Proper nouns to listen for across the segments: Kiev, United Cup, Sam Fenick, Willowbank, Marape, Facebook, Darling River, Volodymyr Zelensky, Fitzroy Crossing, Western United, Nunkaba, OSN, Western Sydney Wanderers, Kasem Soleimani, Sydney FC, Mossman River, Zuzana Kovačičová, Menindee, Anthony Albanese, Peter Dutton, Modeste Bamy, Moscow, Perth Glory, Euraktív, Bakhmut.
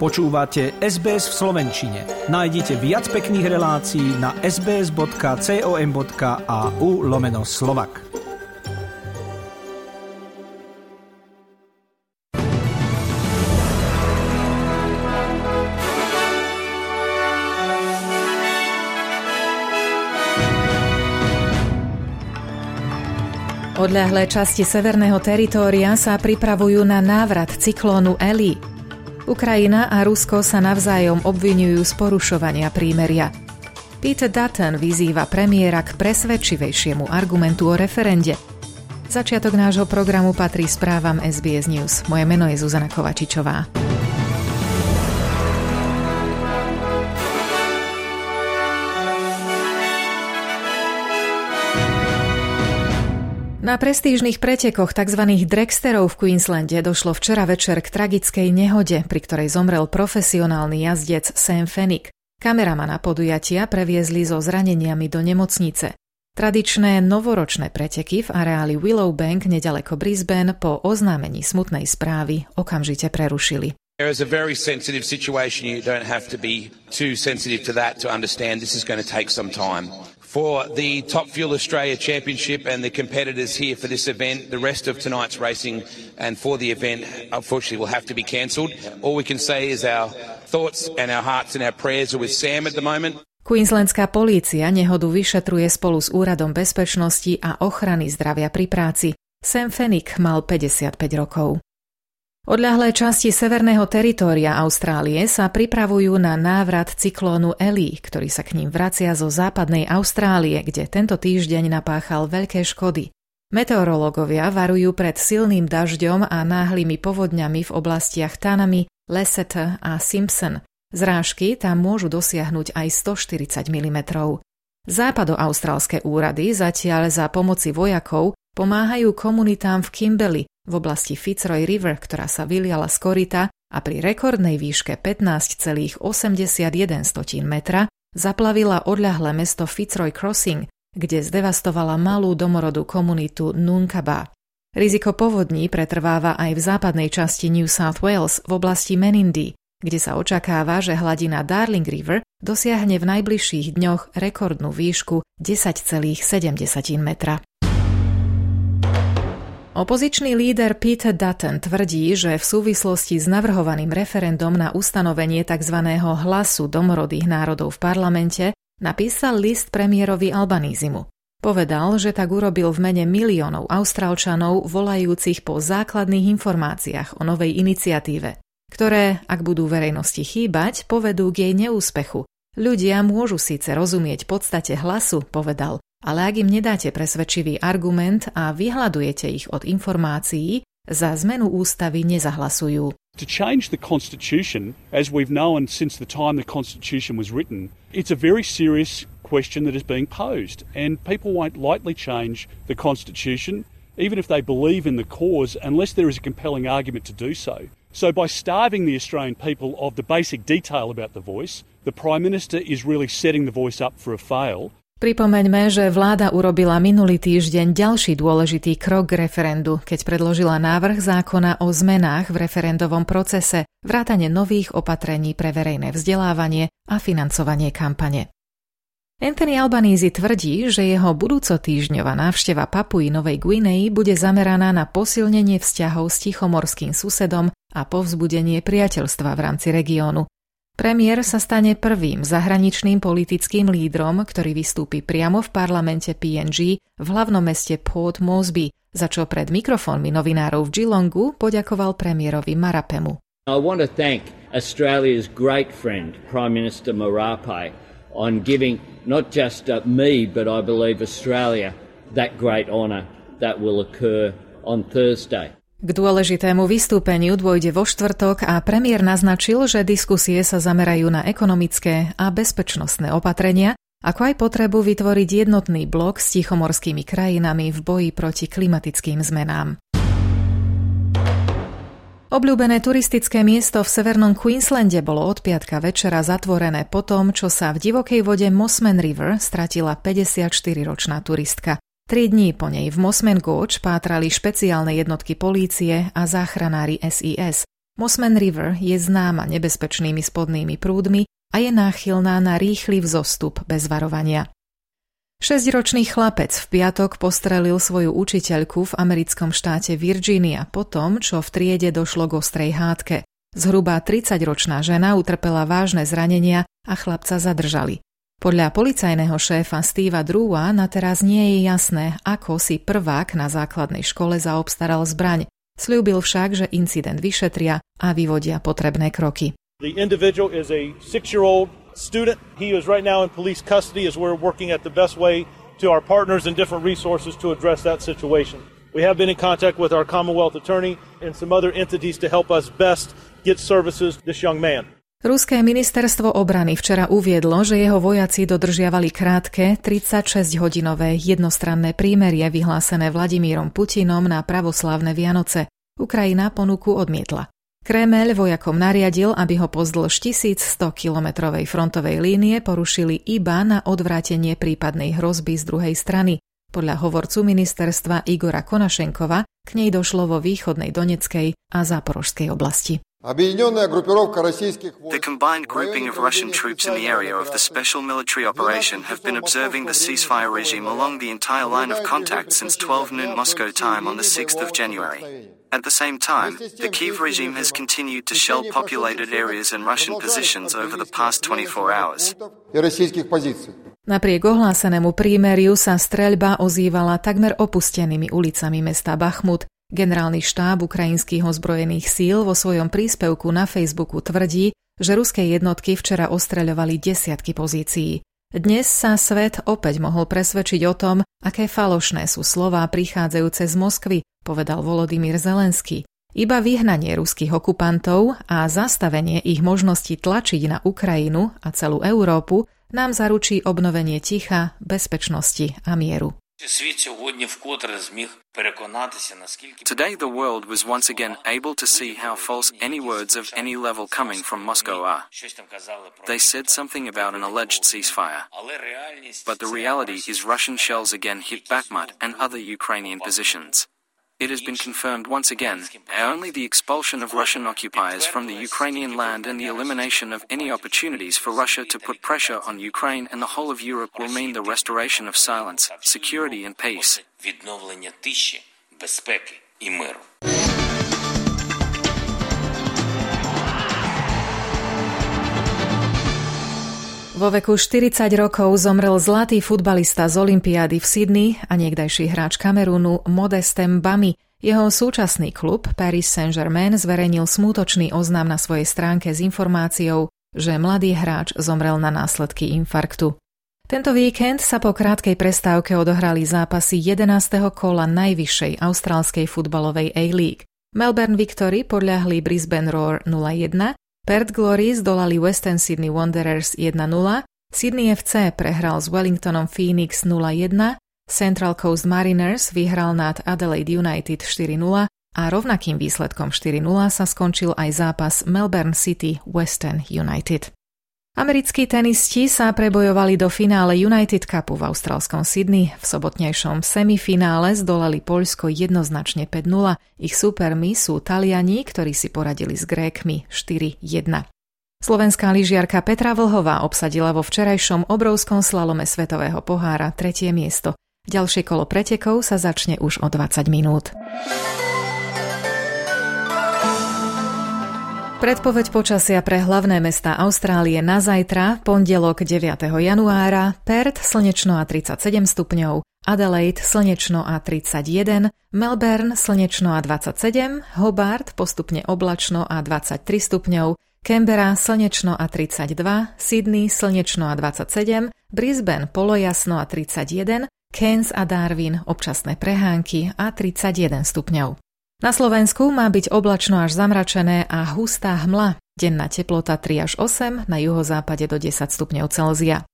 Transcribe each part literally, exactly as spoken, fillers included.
Počúvate es bé es v slovenčine. Nájdite viac pekných relácií na sbs.com.au lomeno Slovak. Odľahlé časti severného teritória sa pripravujú na návrat cyklónu Eli. Ukrajina a Rusko sa navzájom obviňujú z porušovania prímeria. Peter Dutton vyzýva premiéra k presvedčivejšiemu argumentu o referende. Začiatok nášho programu patrí správam es bé es News. Moje meno je Zuzana Kovačičová. Na prestížnych pretekoch tzv. Dragsterov v Queenslande došlo včera večer k tragickej nehode, pri ktorej zomrel profesionálny jazdec Sam Fenick. Kameramana podujatia previezli so zraneniami do nemocnice. Tradičné novoročné preteky v areáli Willowbank nedaleko Brisbane po oznámení smutnej správy okamžite prerušili. There is a very sensitive situation. You don't have to be too sensitive to that to understand this is going to take some time. For the Top Fuel Australia Championship and the competitors here for this event, the rest of tonight's racing and for the event unfortunately will have to be cancelled. All we can say is our thoughts and our hearts and our prayers are with Sam at the moment. Queenslandská polícia nehodu vyšetruje spolu s Úradom bezpečnosti a ochrany zdravia pri práci. Sam Fenick mal päťdesiatpäť rokov. Odľahlé časti severného teritória Austrálie sa pripravujú na návrat cyklónu Eli, ktorý sa k ním vracia zo západnej Austrálie, kde tento týždeň napáchal veľké škody. Meteorológovia varujú pred silným dažďom a náhlymi povodňami v oblastiach Tanami, Lasseter a Simpson. Zrážky tam môžu dosiahnuť aj stoštyridsať milimetrov. Západoaustrálske úrady zatiaľ za pomoci vojakov pomáhajú komunitám v Kimberley, v oblasti Fitzroy River, ktorá sa vyliala z koryta a pri rekordnej výške pätnásť celá osemdesiatjeden metra zaplavila odľahlé mesto Fitzroy Crossing, kde zdevastovala malú domorodú komunitu Nunkaba. Riziko povodní pretrváva aj v západnej časti New South Wales v oblasti Menindee, kde sa očakáva, že hladina Darling River dosiahne v najbližších dňoch rekordnú výšku desať celá sedem metra. Opozičný líder Peter Dutton tvrdí, že v súvislosti s navrhovaným referendom na ustanovenie tzv. Hlasu domorodých národov v parlamente napísal list premiérovi Albanézimu. Povedal, že tak urobil v mene miliónov Austrálčanov volajúcich po základných informáciách o novej iniciatíve, ktoré, ak budú verejnosti chýbať, povedú k jej neúspechu. Ľudia môžu síce rozumieť podstate hlasu, povedal, ale ak im nedáte presvedčivý argument a vyhľadujete ich od informácií, za zmenu ústavy nezahlasujú. To change the constitution as we've known since the time the constitution was written, it's a very serious question that is being posed and people won't lightly change the constitution even if they believe in the cause unless there is a compelling argument to do so. So by starving the Australian people of the basic detail about the voice, the Prime Minister is really setting the voice up for a fail. Pripomeňme, že vláda urobila minulý týždeň ďalší dôležitý krok k referendu, keď predložila návrh zákona o zmenách v referendovom procese, vrátane nových opatrení pre verejné vzdelávanie a financovanie kampane. Anthony Albanese tvrdí, že jeho budúcotýždňová návšteva Papui Novej Guinei bude zameraná na posilnenie vzťahov s tichomorským susedom a povzbudenie priateľstva v rámci regiónu. Premiér sa stane prvým zahraničným politickým lídrom, ktorý vystúpi priamo v parlamente pé en gé v hlavnom meste Port Moresby, za čo pred mikrofónmi novinárov v Geelongu poďakoval premiérovi Marapemu. I want to thank Australia's great friend, Prime Minister Marape, on giving not just me, but I believe Australia that great honour that will occur on Thursday. K dôležitému vystúpeniu dôjde vo štvrtok a premiér naznačil, že diskusie sa zamerajú na ekonomické a bezpečnostné opatrenia, ako aj potrebu vytvoriť jednotný blok s tichomorskými krajinami v boji proti klimatickým zmenám. Obľúbené turistické miesto v severnom Queenslande bolo od piatka večera zatvorené po tom, čo sa v divokej vode Mossman River stratila päťdesiatštyriročná turistka. Tri dní po nej v Mossman Gorge pátrali špeciálne jednotky polície a záchranári es í es. Mossman River je známa nebezpečnými spodnými prúdmi a je náchylná na rýchly vzostup bez varovania. Šesťročný chlapec v piatok postrelil svoju učiteľku v americkom štáte Virginia po tom, čo v triede došlo k ostrej hádke. Zhruba tridsaťročná žena utrpela vážne zranenia a chlapca zadržali. Podľa policajného šéfa Steva Druha na teraz nie je jasné, ako si prvák na základnej škole zaobstaral zbraň. Sľúbil však, že incident vyšetria a vyvodia potrebné kroky. The individual is a six-year-old student. He is right now in police custody as we're working at the best way to our partners and different resources to address that situation. We have been in contact with our Commonwealth attorney and some other entities to help us best get services this young man. Ruské ministerstvo obrany včera uviedlo, že jeho vojaci dodržiavali krátke tridsaťšesťhodinové jednostranné prímerie vyhlásené Vladimírom Putinom na pravoslávne Vianoce. Ukrajina ponuku odmietla. Kremeľ vojakom nariadil, aby ho pozdĺž tisícstokilometrovej frontovej línie porušili iba na odvrátenie prípadnej hrozby z druhej strany. Podľa hovorcu ministerstva Igora Konašenkova k nej došlo vo východnej Doneckej a Záporožskej oblasti. The combined grouping of Russian troops in the area of the special military operation have been observing the ceasefire regime along the entire line of contact since twelve noon Moscow time on the sixth of January. At the same time, the Kiev regime has continued to shell populated areas and Russian positions over the past twenty-four hours. Napriek ohlásenému prímeriu sa streľba ozývala takmer opustenými ulicami mesta Bakhmut. Generálny štáb ukrajinských ozbrojených síl vo svojom príspevku na Facebooku tvrdí, že ruské jednotky včera ostreľovali desiatky pozícií. Dnes sa svet opäť mohol presvedčiť o tom, aké falošné sú slová prichádzajúce z Moskvy, povedal Volodymyr Zelensky. Iba vyhnanie ruských okupantov a zastavenie ich možnosti tlačiť na Ukrajinu a celú Európu nám zaručí obnovenie ticha, bezpečnosti a mieru. Today the world was once again able to see how false any words of any level coming from Moscow are. They said something about an alleged ceasefire. But the reality is Russian shells again hit Bakhmut and other Ukrainian positions. It has been confirmed once again, only the expulsion of Russian occupiers from the Ukrainian land and the elimination of any opportunities for Russia to put pressure on Ukraine and the whole of Europe will mean the restoration of silence, security and peace. Vo veku štyridsať rokov zomrel zlatý futbalista z olympiády v Sydney a niekdajší hráč Kamerúnu Modeste Bamy. Jeho súčasný klub Paris Saint-Germain zverejnil smútočný oznam na svojej stránke s informáciou, že mladý hráč zomrel na následky infarktu. Tento víkend sa po krátkej prestávke odohrali zápasy jedenásteho kola najvyššej austrálskej futbalovej A-League. Melbourne Victory podľahli Brisbane Roar nula jeden, Perth Glory zdolali Western Sydney Wanderers jeden nula, Sydney ef cé prehral s Wellingtonom Phoenix nula jeden, Central Coast Mariners vyhral nad Adelaide United štyri nula a rovnakým výsledkom štyri nula sa skončil aj zápas Melbourne City Western United. Americkí tenisti sa prebojovali do finále United Cupu v austrálskom Sydney. V sobotnejšom semifinále zdolali Poľsko jednoznačne päť nula. Ich súpermi sú Taliani, ktorí si poradili s Grékmi štyri jedna. Slovenská lyžiarka Petra Vlhová obsadila vo včerajšom obrovskom slalome svetového pohára tretie miesto. Ďalšie kolo pretekov sa začne už o dvadsať minút. Predpoveď počasia pre hlavné mestá Austrálie na zajtra, pondelok deviateho januára, Perth slnečno a tridsaťsedem stupňov, Adelaide slnečno a tridsaťjeden, Melbourne slnečno a dvadsaťsedem, Hobart postupne oblačno a dvadsaťtri stupňov, Canberra slnečno a tridsaťdva, Sydney slnečno a dvadsaťsedem, Brisbane polojasno a tridsaťjeden, Cairns a Darwin občasné prehánky a tridsaťjeden stupňov. Na Slovensku má byť oblačno až zamračené a hustá hmla, denná teplota tri až osem, na juhozápade do desať stupňov Celzia.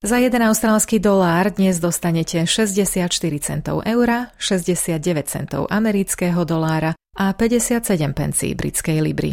Za jeden austrálsky dolár dnes dostanete šesťdesiatštyri centov eura, šesťdesiatdeväť centov amerického dolára a päťdesiatsedem pencí britskej libry.